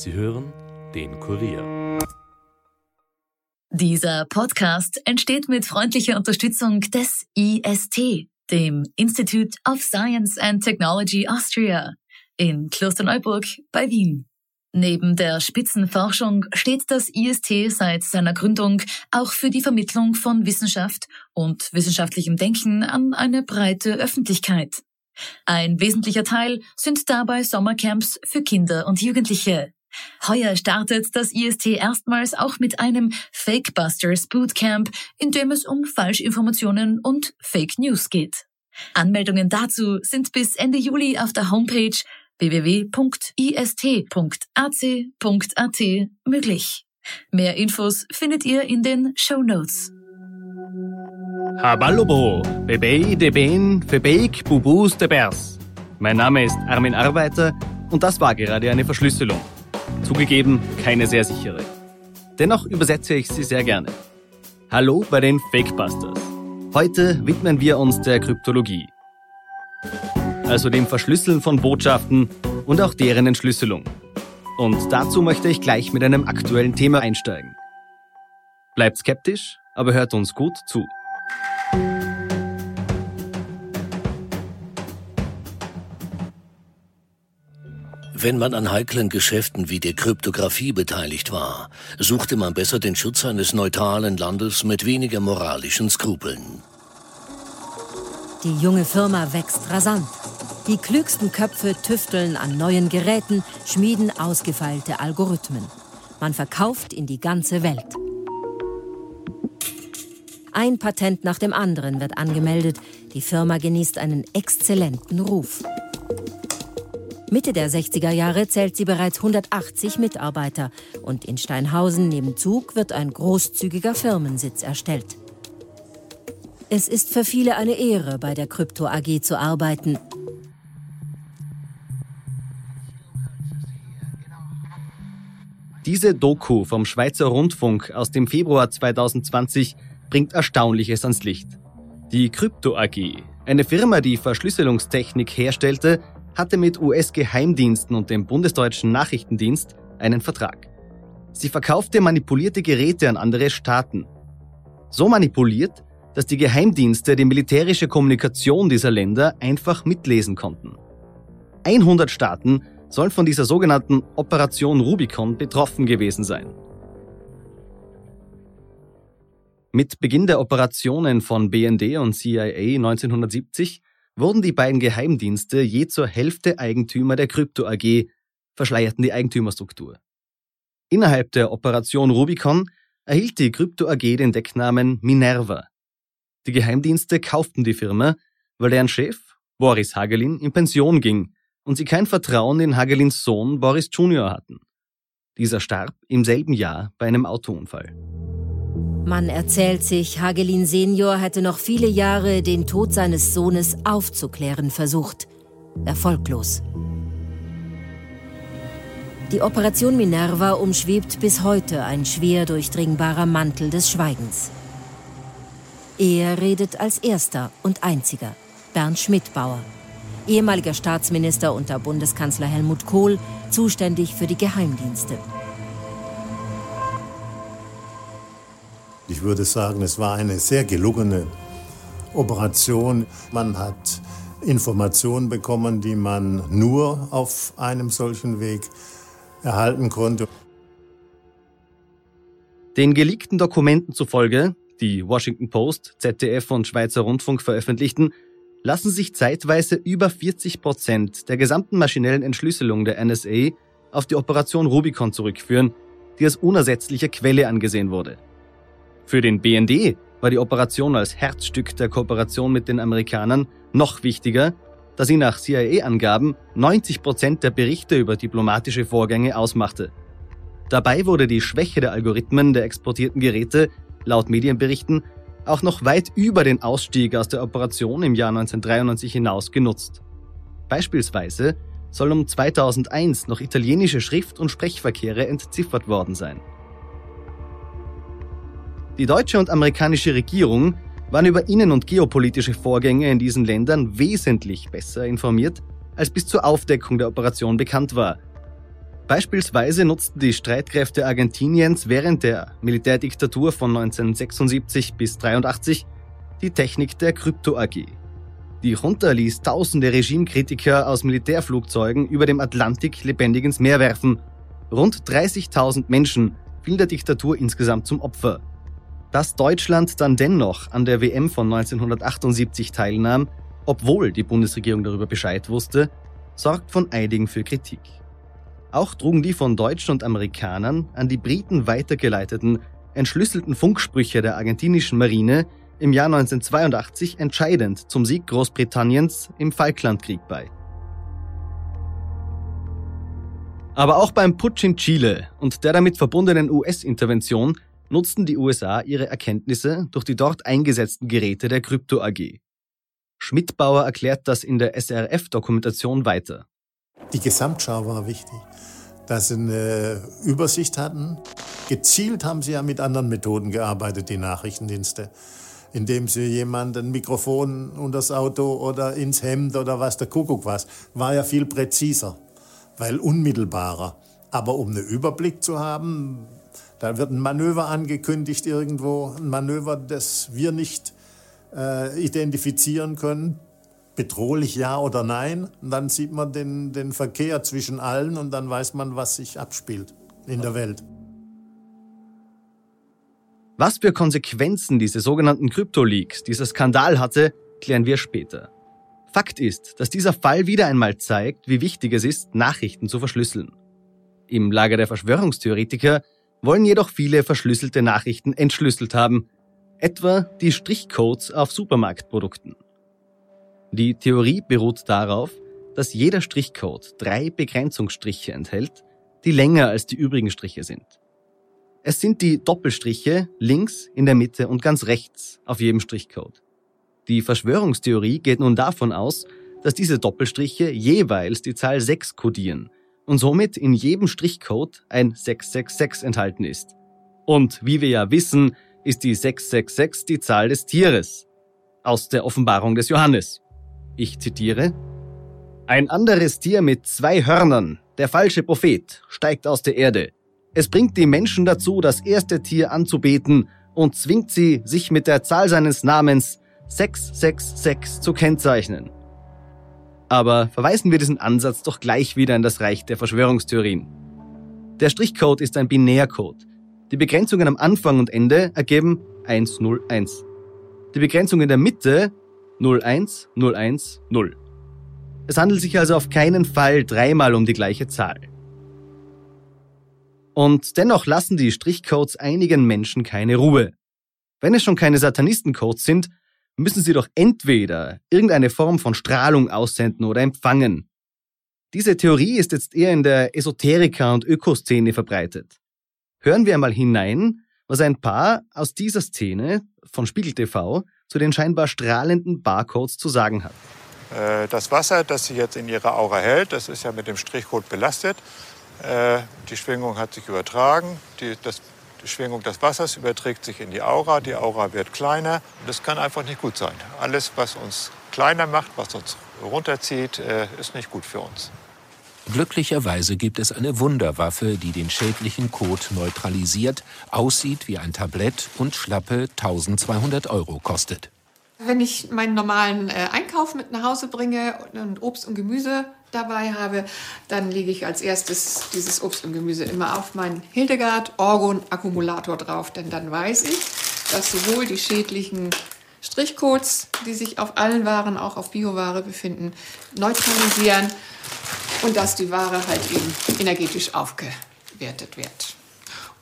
Sie hören den Kurier. Dieser Podcast entsteht mit freundlicher Unterstützung des IST, dem Institute of Science and Technology Austria, in Klosterneuburg bei Wien. Neben der Spitzenforschung steht das IST seit seiner Gründung auch für die Vermittlung von Wissenschaft und wissenschaftlichem Denken an eine breite Öffentlichkeit. Ein wesentlicher Teil sind dabei Sommercamps für Kinder und Jugendliche. Heuer startet das IST erstmals auch mit einem Fake Busters Bootcamp, in dem es um Falschinformationen und Fake News geht. Anmeldungen dazu sind bis Ende Juli auf der Homepage www.ist.ac.at möglich. Mehr Infos findet ihr in den Shownotes. Habalobro, Bebei, Deben, Febek, Bubus, Debers. Mein Name ist Armin Arbeiter und das war gerade eine Verschlüsselung. Zugegeben, keine sehr sichere. Dennoch übersetze ich sie sehr gerne. Hallo bei den Fake Busters. Heute widmen wir uns der Kryptologie. Also dem Verschlüsseln von Botschaften und auch deren Entschlüsselung. Und dazu möchte ich gleich mit einem aktuellen Thema einsteigen. Bleibt skeptisch, aber hört uns gut zu. Wenn man an heiklen Geschäften wie der Kryptographie beteiligt war, suchte man besser den Schutz eines neutralen Landes mit weniger moralischen Skrupeln. Die junge Firma wächst rasant. Die klügsten Köpfe tüfteln an neuen Geräten, schmieden ausgefeilte Algorithmen. Man verkauft in die ganze Welt. Ein Patent nach dem anderen wird angemeldet. Die Firma genießt einen exzellenten Ruf. Mitte der 60er Jahre zählt sie bereits 180 Mitarbeiter und in Steinhausen neben Zug wird ein großzügiger Firmensitz erstellt. Es ist für viele eine Ehre, bei der Krypto AG zu arbeiten. Diese Doku vom Schweizer Rundfunk aus dem Februar 2020 bringt Erstaunliches ans Licht. Die Krypto AG, eine Firma, die Verschlüsselungstechnik herstellte, hatte mit US-Geheimdiensten und dem bundesdeutschen Nachrichtendienst einen Vertrag. Sie verkaufte manipulierte Geräte an andere Staaten. So manipuliert, dass die Geheimdienste die militärische Kommunikation dieser Länder einfach mitlesen konnten. 100 Staaten sollen von dieser sogenannten Operation Rubicon betroffen gewesen sein. Mit Beginn der Operationen von BND und CIA 1970 wurden die beiden Geheimdienste je zur Hälfte Eigentümer der Krypto AG, verschleierten die Eigentümerstruktur. Innerhalb der Operation Rubicon erhielt die Krypto AG den Decknamen Minerva. Die Geheimdienste kauften die Firma, weil deren Chef, Boris Hagelin, in Pension ging und sie kein Vertrauen in Hagelins Sohn Boris Junior hatten. Dieser starb im selben Jahr bei einem Autounfall. Man erzählt sich, Hagelin Senior hätte noch viele Jahre den Tod seines Sohnes aufzuklären versucht. Erfolglos. Die Operation Minerva umschwebt bis heute ein schwer durchdringbarer Mantel des Schweigens. Er redet als erster und einziger, Bernd Schmidbauer, ehemaliger Staatsminister unter Bundeskanzler Helmut Kohl, zuständig für die Geheimdienste. Ich würde sagen, es war eine sehr gelungene Operation. Man hat Informationen bekommen, die man nur auf einem solchen Weg erhalten konnte. Den geleakten Dokumenten zufolge, die Washington Post, ZDF und Schweizer Rundfunk veröffentlichten, lassen sich zeitweise über 40% der gesamten maschinellen Entschlüsselung der NSA auf die Operation Rubicon zurückführen, die als unersetzliche Quelle angesehen wurde. Für den BND war die Operation als Herzstück der Kooperation mit den Amerikanern noch wichtiger, da sie nach CIA-Angaben 90% der Berichte über diplomatische Vorgänge ausmachte. Dabei wurde die Schwäche der Algorithmen der exportierten Geräte, laut Medienberichten, auch noch weit über den Ausstieg aus der Operation im Jahr 1993 hinaus genutzt. Beispielsweise soll um 2001 noch italienische Schrift- und Sprechverkehre entziffert worden sein. Die deutsche und amerikanische Regierung waren über innen- und geopolitische Vorgänge in diesen Ländern wesentlich besser informiert, als bis zur Aufdeckung der Operation bekannt war. Beispielsweise nutzten die Streitkräfte Argentiniens während der Militärdiktatur von 1976 bis 1983 die Technik der Crypto AG. Die Junta ließ tausende Regimekritiker aus Militärflugzeugen über dem Atlantik lebendig ins Meer werfen. Rund 30.000 Menschen fielen der Diktatur insgesamt zum Opfer. Dass Deutschland dann dennoch an der WM von 1978 teilnahm, obwohl die Bundesregierung darüber Bescheid wusste, sorgt von einigen für Kritik. Auch trugen die von Deutschen und Amerikanern an die Briten weitergeleiteten, entschlüsselten Funksprüche der argentinischen Marine im Jahr 1982 entscheidend zum Sieg Großbritanniens im Falklandkrieg bei. Aber auch beim Putsch in Chile und der damit verbundenen US-Intervention nutzten die USA ihre Erkenntnisse durch die dort eingesetzten Geräte der Krypto AG. Schmidbauer erklärt das in der SRF-Dokumentation weiter. Die Gesamtschau war wichtig, dass sie eine Übersicht hatten. Gezielt haben sie ja mit anderen Methoden gearbeitet, die Nachrichtendienste, indem sie jemanden ein Mikrofon unter das Auto oder ins Hemd oder was der Kuckuck was. War ja viel präziser, weil unmittelbarer. Aber um einen Überblick zu haben, da wird ein Manöver angekündigt irgendwo, ein Manöver, das wir nicht identifizieren können. Bedrohlich ja oder nein, und dann sieht man den Verkehr zwischen allen und dann weiß man, was sich abspielt in der Welt. Was für Konsequenzen diese sogenannten Krypto-Leaks, dieser Skandal hatte, klären wir später. Fakt ist, dass dieser Fall wieder einmal zeigt, wie wichtig es ist, Nachrichten zu verschlüsseln. Im Lager der Verschwörungstheoretiker wollen jedoch viele verschlüsselte Nachrichten entschlüsselt haben, etwa die Strichcodes auf Supermarktprodukten. Die Theorie beruht darauf, dass jeder Strichcode 3 Begrenzungsstriche enthält, die länger als die übrigen Striche sind. Es sind die Doppelstriche links, in der Mitte und ganz rechts auf jedem Strichcode. Die Verschwörungstheorie geht nun davon aus, dass diese Doppelstriche jeweils die Zahl 6 kodieren und somit in jedem Strichcode ein 666 enthalten ist. Und wie wir ja wissen, ist die 666 die Zahl des Tieres aus der Offenbarung des Johannes. Ich zitiere: Ein anderes Tier mit 2 Hörnern, der falsche Prophet, steigt aus der Erde. Es bringt die Menschen dazu, das erste Tier anzubeten und zwingt sie, sich mit der Zahl seines Namens 666 zu kennzeichnen. Aber verweisen wir diesen Ansatz doch gleich wieder in das Reich der Verschwörungstheorien. Der Strichcode ist ein Binärcode. Die Begrenzungen am Anfang und Ende ergeben 101. Die Begrenzung in der Mitte 01010. Es handelt sich also auf keinen Fall 3-mal um die gleiche Zahl. Und dennoch lassen die Strichcodes einigen Menschen keine Ruhe. Wenn es schon keine Satanistencodes sind, müssen sie doch entweder irgendeine Form von Strahlung aussenden oder empfangen. Diese Theorie ist jetzt eher in der Esoteriker- und Ökoszene verbreitet. Hören wir einmal hinein, was ein Paar aus dieser Szene von Spiegel TV zu den scheinbar strahlenden Barcodes zu sagen hat. Das Wasser, das sie jetzt in ihrer Aura hält, das ist ja mit dem Strichcode belastet. Die Schwingung hat sich übertragen. Die Schwingung des Wassers überträgt sich in die Aura. Die Aura wird kleiner. Das kann einfach nicht gut sein. Alles, was uns kleiner macht, was uns runterzieht, ist nicht gut für uns. Glücklicherweise gibt es eine Wunderwaffe, die den schädlichen Code neutralisiert, aussieht wie ein Tablett und schlappe 1.200 € kostet. Wenn ich meinen normalen Einkauf mit nach Hause bringe und Obst und Gemüse dabei habe, dann lege ich als erstes dieses Obst und Gemüse immer auf meinen Hildegard-Orgon-Akkumulator drauf. Denn dann weiß ich, dass sowohl die schädlichen Strichcodes, die sich auf allen Waren, auch auf Bioware befinden, neutralisieren und dass die Ware halt eben energetisch aufgewertet wird.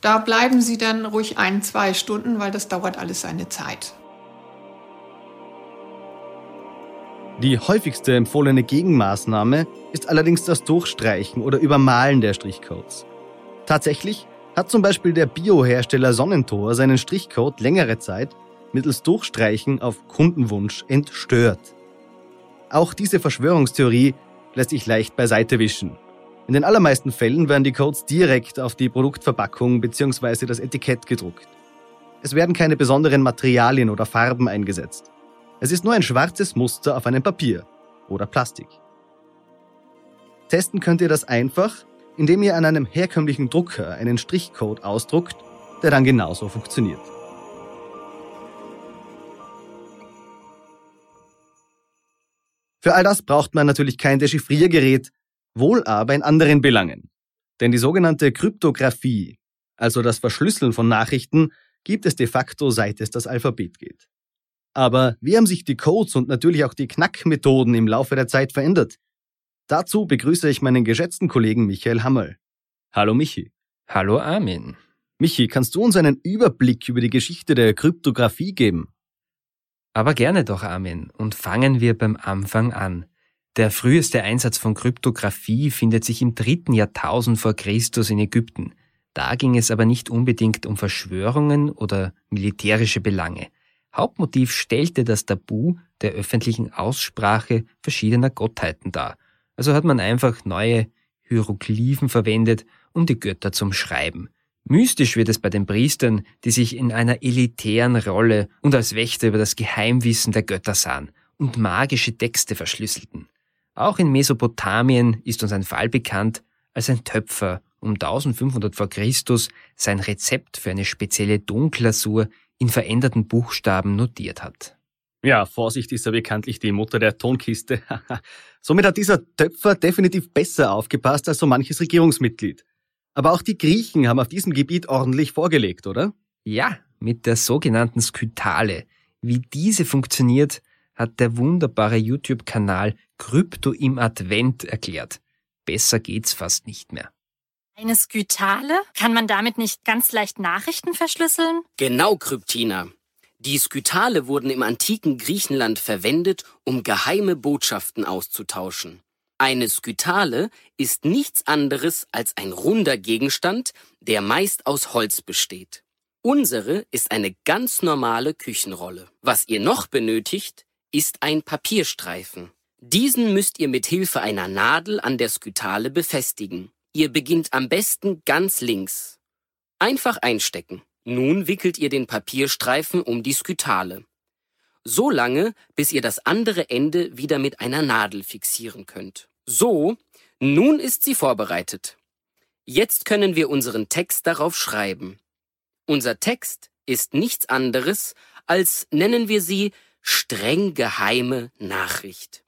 Da bleiben sie dann ruhig 1-2 Stunden, weil das dauert alles seine Zeit. Die häufigste empfohlene Gegenmaßnahme ist allerdings das Durchstreichen oder Übermalen der Strichcodes. Tatsächlich hat zum Beispiel der Biohersteller Sonnentor seinen Strichcode längere Zeit mittels Durchstreichen auf Kundenwunsch entstört. Auch diese Verschwörungstheorie lässt sich leicht beiseite wischen. In den allermeisten Fällen werden die Codes direkt auf die Produktverpackung bzw. das Etikett gedruckt. Es werden keine besonderen Materialien oder Farben eingesetzt. Es ist nur ein schwarzes Muster auf einem Papier oder Plastik. Testen könnt ihr das einfach, indem ihr an einem herkömmlichen Drucker einen Strichcode ausdruckt, der dann genauso funktioniert. Für all das braucht man natürlich kein Dechiffriergerät, wohl aber in anderen Belangen. Denn die sogenannte Kryptographie, also das Verschlüsseln von Nachrichten, gibt es de facto, seit es das Alphabet geht. Aber wie haben sich die Codes und natürlich auch die Knackmethoden im Laufe der Zeit verändert? Dazu begrüße ich meinen geschätzten Kollegen Michael Hammel. Hallo Michi. Hallo Armin. Michi, kannst du uns einen Überblick über die Geschichte der Kryptographie geben? Aber gerne doch, Armin. Und fangen wir beim Anfang an. Der früheste Einsatz von Kryptographie findet sich im 3. Jahrtausend vor Christus in Ägypten. Da ging es aber nicht unbedingt um Verschwörungen oder militärische Belange. Hauptmotiv stellte das Tabu der öffentlichen Aussprache verschiedener Gottheiten dar. Also hat man einfach neue Hieroglyphen verwendet, um die Götter zum Schreiben. Mystisch wird es bei den Priestern, die sich in einer elitären Rolle und als Wächter über das Geheimwissen der Götter sahen und magische Texte verschlüsselten. Auch in Mesopotamien ist uns ein Fall bekannt, als ein Töpfer um 1500 vor Christus sein Rezept für eine spezielle Tonklausur in veränderten Buchstaben notiert hat. Ja, Vorsicht ist ja bekanntlich die Mutter der Tonkiste. Somit hat dieser Töpfer definitiv besser aufgepasst als so manches Regierungsmitglied. Aber auch die Griechen haben auf diesem Gebiet ordentlich vorgelegt, oder? Ja, mit der sogenannten Skytale. Wie diese funktioniert, hat der wunderbare YouTube-Kanal Krypto im Advent erklärt. Besser geht's fast nicht mehr. Eine Skytale? Kann man damit nicht ganz leicht Nachrichten verschlüsseln? Genau, Kryptina. Die Skytale wurden im antiken Griechenland verwendet, um geheime Botschaften auszutauschen. Eine Skytale ist nichts anderes als ein runder Gegenstand, der meist aus Holz besteht. Unsere ist eine ganz normale Küchenrolle. Was ihr noch benötigt, ist ein Papierstreifen. Diesen müsst ihr mit Hilfe einer Nadel an der Skytale befestigen. Ihr beginnt am besten ganz links. Einfach einstecken. Nun wickelt ihr den Papierstreifen um die Skytale. So lange, bis ihr das andere Ende wieder mit einer Nadel fixieren könnt. So, nun ist sie vorbereitet. Jetzt können wir unseren Text darauf schreiben. Unser Text ist nichts anderes als, nennen wir sie, streng geheime Nachricht.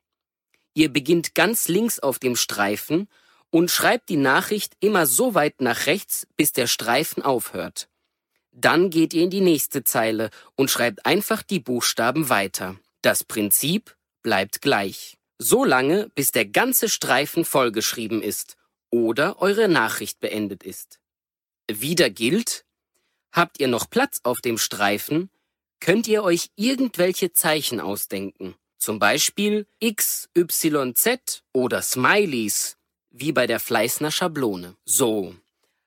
Ihr beginnt ganz links auf dem Streifen und schreibt die Nachricht immer so weit nach rechts, bis der Streifen aufhört. Dann geht ihr in die nächste Zeile und schreibt einfach die Buchstaben weiter. Das Prinzip bleibt gleich. So lange, bis der ganze Streifen vollgeschrieben ist oder eure Nachricht beendet ist. Wieder gilt, habt ihr noch Platz auf dem Streifen, könnt ihr euch irgendwelche Zeichen ausdenken. Zum Beispiel X, Y, Z oder Smileys, wie bei der Fleißner Schablone. So,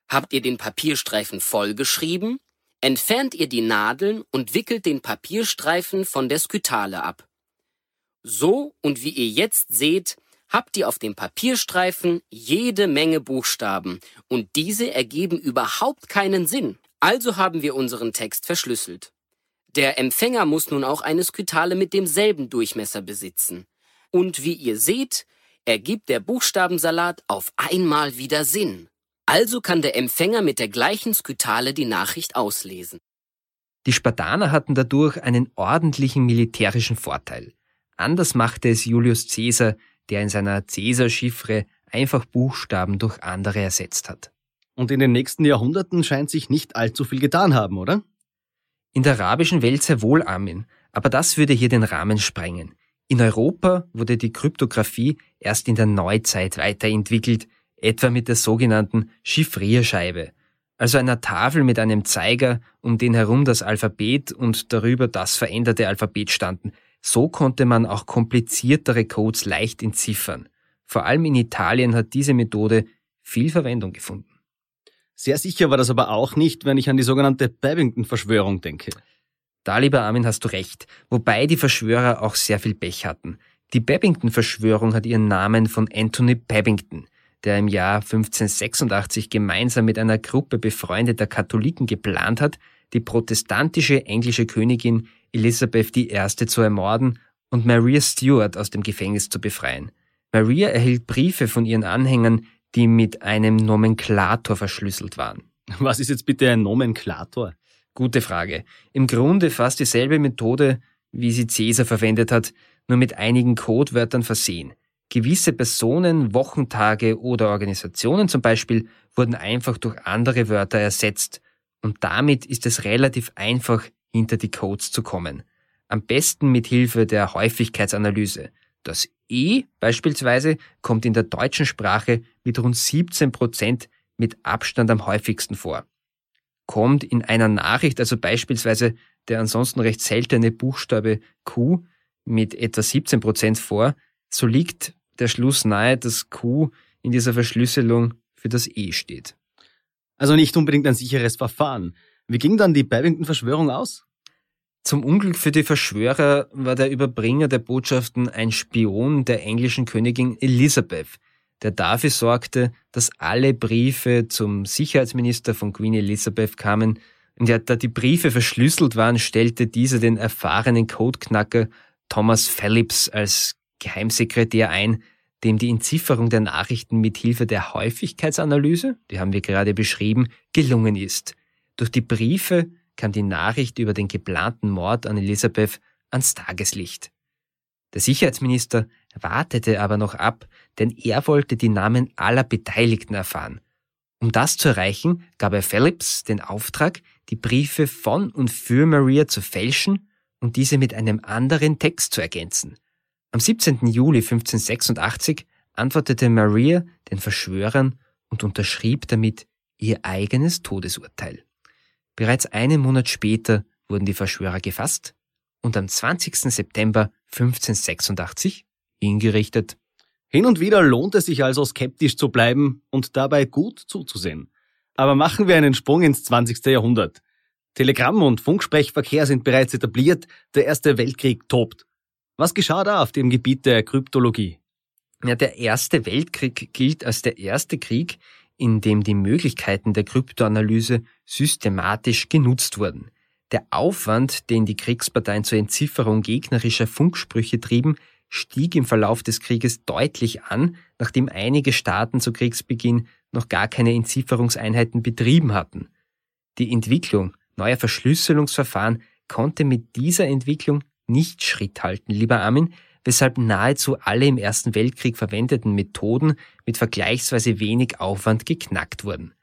habt ihr den Papierstreifen vollgeschrieben? Entfernt ihr die Nadeln und wickelt den Papierstreifen von der Skytale ab. So und wie ihr jetzt seht, habt ihr auf dem Papierstreifen jede Menge Buchstaben und diese ergeben überhaupt keinen Sinn. Also haben wir unseren Text verschlüsselt. Der Empfänger muss nun auch eine Skytale mit demselben Durchmesser besitzen. Und wie ihr seht, ergibt der Buchstabensalat auf einmal wieder Sinn. Also kann der Empfänger mit der gleichen Skytale die Nachricht auslesen. Die Spartaner hatten dadurch einen ordentlichen militärischen Vorteil. Anders machte es Julius Caesar, der in seiner Caesar-Chiffre einfach Buchstaben durch andere ersetzt hat. Und in den nächsten Jahrhunderten scheint sich nicht allzu viel getan haben, oder? In der arabischen Welt sehr wohl, Armin. Aber das würde hier den Rahmen sprengen. In Europa wurde die Kryptographie erst in der Neuzeit weiterentwickelt, etwa mit der sogenannten Chiffrierscheibe, also einer Tafel mit einem Zeiger, um den herum das Alphabet und darüber das veränderte Alphabet standen. So konnte man auch kompliziertere Codes leicht entziffern. Vor allem in Italien hat diese Methode viel Verwendung gefunden. Sehr sicher war das aber auch nicht, wenn ich an die sogenannte Babington-Verschwörung denke. Da, lieber Armin, hast du recht, wobei die Verschwörer auch sehr viel Pech hatten. Die Babington-Verschwörung hat ihren Namen von Anthony Babington, der im Jahr 1586 gemeinsam mit einer Gruppe befreundeter Katholiken geplant hat, die protestantische englische Königin Elizabeth I. zu ermorden und Maria Stuart aus dem Gefängnis zu befreien. Maria erhielt Briefe von ihren Anhängern, die mit einem Nomenklator verschlüsselt waren. Was ist jetzt bitte ein Nomenklator? Gute Frage. Im Grunde fast dieselbe Methode, wie sie Caesar verwendet hat, nur mit einigen Codewörtern versehen. Gewisse Personen, Wochentage oder Organisationen zum Beispiel wurden einfach durch andere Wörter ersetzt und damit ist es relativ einfach, hinter die Codes zu kommen. Am besten mit Hilfe der Häufigkeitsanalyse. Das E beispielsweise kommt in der deutschen Sprache mit rund 17% mit Abstand am häufigsten vor. Kommt in einer Nachricht, also beispielsweise der ansonsten recht seltene Buchstabe Q mit etwa 17% vor, so liegt der Schluss nahe, dass Q in dieser Verschlüsselung für das E steht. Also nicht unbedingt ein sicheres Verfahren. Wie ging dann die Babington-Verschwörung aus? Zum Unglück für die Verschwörer war der Überbringer der Botschaften ein Spion der englischen Königin Elizabeth, der dafür sorgte, dass alle Briefe zum Sicherheitsminister von Queen Elizabeth kamen. Und ja, da die Briefe verschlüsselt waren, stellte dieser den erfahrenen Codeknacker Thomas Phillips als Geheimsekretär ein, dem die Entzifferung der Nachrichten mit Hilfe der Häufigkeitsanalyse, die haben wir gerade beschrieben, gelungen ist. Durch die Briefe kam die Nachricht über den geplanten Mord an Elisabeth ans Tageslicht. Der Sicherheitsminister wartete aber noch ab, denn er wollte die Namen aller Beteiligten erfahren. Um das zu erreichen, gab er Phillips den Auftrag, die Briefe von und für Maria zu fälschen und diese mit einem anderen Text zu ergänzen. Am 17. Juli 1586 antwortete Maria den Verschwörern und unterschrieb damit ihr eigenes Todesurteil. Bereits einen Monat später wurden die Verschwörer gefasst und am 20. September 1586 hingerichtet. Hin und wieder lohnt es sich also, skeptisch zu bleiben und dabei gut zuzusehen. Aber machen wir einen Sprung ins 20. Jahrhundert. Telegramm- und Funksprechverkehr sind bereits etabliert, der Erste Weltkrieg tobt. Was geschah da auf dem Gebiet der Kryptologie? Ja, der Erste Weltkrieg gilt als der erste Krieg, in dem die Möglichkeiten der Kryptoanalyse systematisch genutzt wurden. Der Aufwand, den die Kriegsparteien zur Entzifferung gegnerischer Funksprüche trieben, stieg im Verlauf des Krieges deutlich an, nachdem einige Staaten zu Kriegsbeginn noch gar keine Entzifferungseinheiten betrieben hatten. Die Entwicklung neuer Verschlüsselungsverfahren konnte mit dieser Entwicklung nicht Schritt halten, lieber Armin, weshalb nahezu alle im Ersten Weltkrieg verwendeten Methoden mit vergleichsweise wenig Aufwand geknackt wurden.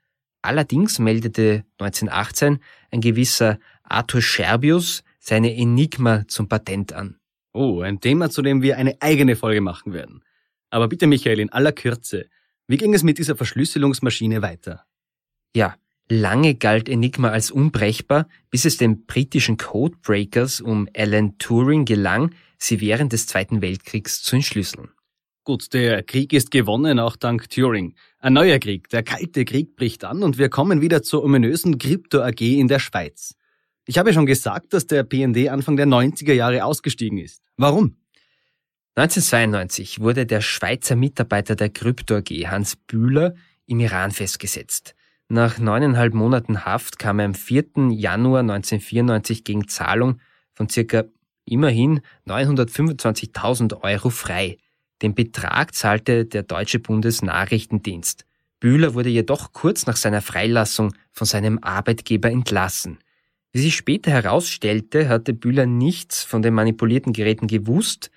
Allerdings meldete 1918 ein gewisser Arthur Scherbius seine Enigma zum Patent an. Oh, ein Thema, zu dem wir eine eigene Folge machen werden. Aber bitte, Michael, in aller Kürze, wie ging es mit dieser Verschlüsselungsmaschine weiter? Ja, lange galt Enigma als unbrechbar, bis es den britischen Codebreakers um Alan Turing gelang, sie während des Zweiten Weltkriegs zu entschlüsseln. Gut, der Krieg ist gewonnen, auch dank Turing. Ein neuer Krieg, der Kalte Krieg, bricht an und wir kommen wieder zur ominösen Crypto AG in der Schweiz. Ich habe ja schon gesagt, dass der BND Anfang der 90er Jahre ausgestiegen ist. Warum? 1992 wurde der Schweizer Mitarbeiter der Crypto AG, Hans Bühler, im Iran festgesetzt. Nach 9,5 Monaten Haft kam er am 4. Januar 1994 gegen Zahlung von ca. immerhin 925.000 Euro frei. Den Betrag zahlte der Deutsche Bundesnachrichtendienst. Bühler wurde jedoch kurz nach seiner Freilassung von seinem Arbeitgeber entlassen. Wie sich später herausstellte, hatte Bühler nichts von den manipulierten Geräten gewusst.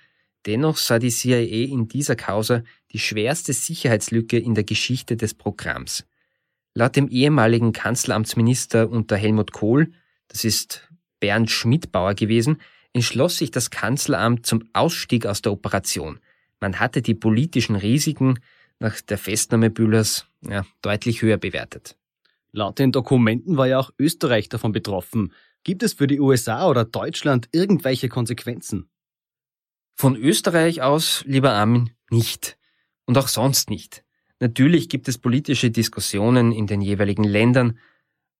Dennoch sah die CIA in dieser Causa die schwerste Sicherheitslücke in der Geschichte des Programms. Laut dem ehemaligen Kanzleramtsminister unter Helmut Kohl, das ist Bernd Schmidbauer gewesen, entschloss sich das Kanzleramt zum Ausstieg aus der Operation. Man hatte die politischen Risiken nach der Festnahme Bühlers deutlich höher bewertet. Laut den Dokumenten war ja auch Österreich davon betroffen. Gibt es für die USA oder Deutschland irgendwelche Konsequenzen? Von Österreich aus, lieber Armin, nicht. Und auch sonst nicht. Natürlich gibt es politische Diskussionen in den jeweiligen Ländern,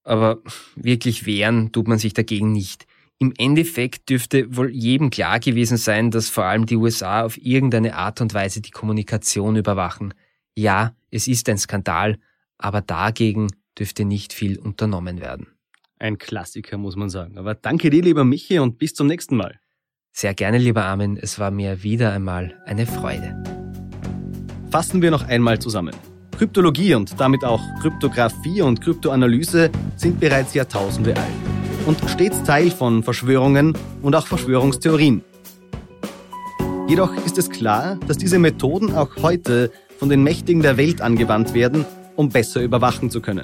aber wirklich wehren tut man sich dagegen nicht. Im Endeffekt dürfte wohl jedem klar gewesen sein, dass vor allem die USA auf irgendeine Art und Weise die Kommunikation überwachen. Ja, es ist ein Skandal, aber dagegen dürfte nicht viel unternommen werden. Ein Klassiker, muss man sagen. Aber danke dir, lieber Michi, und bis zum nächsten Mal. Sehr gerne, lieber Armin. Es war mir wieder einmal eine Freude. Fassen wir noch einmal zusammen. Kryptologie und damit auch Kryptographie und Kryptoanalyse sind bereits Jahrtausende alt und stets Teil von Verschwörungen und auch Verschwörungstheorien. Jedoch ist es klar, dass diese Methoden auch heute von den Mächtigen der Welt angewandt werden, um besser überwachen zu können.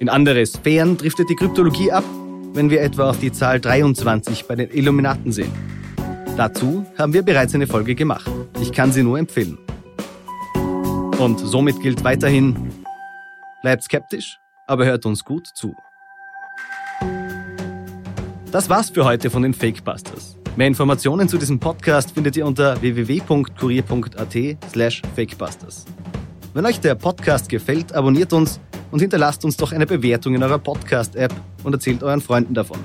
In andere Sphären driftet die Kryptologie ab, wenn wir etwa auf die Zahl 23 bei den Illuminaten sehen. Dazu haben wir bereits eine Folge gemacht. Ich kann sie nur empfehlen. Und somit gilt weiterhin, bleibt skeptisch, aber hört uns gut zu. Das war's für heute von den Fake Busters. Mehr Informationen zu diesem Podcast findet ihr unter www.kurier.at/fakebusters. Wenn euch der Podcast gefällt, abonniert uns und hinterlasst uns doch eine Bewertung in eurer Podcast-App und erzählt euren Freunden davon.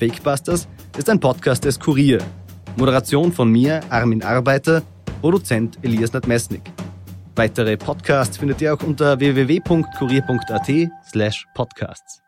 Fake Busters ist ein Podcast des KURIER. Moderation von mir, Armin Arbeiter, Produzent Elias Nadmesnik. Weitere Podcasts findet ihr auch unter www.kurier.at/podcasts.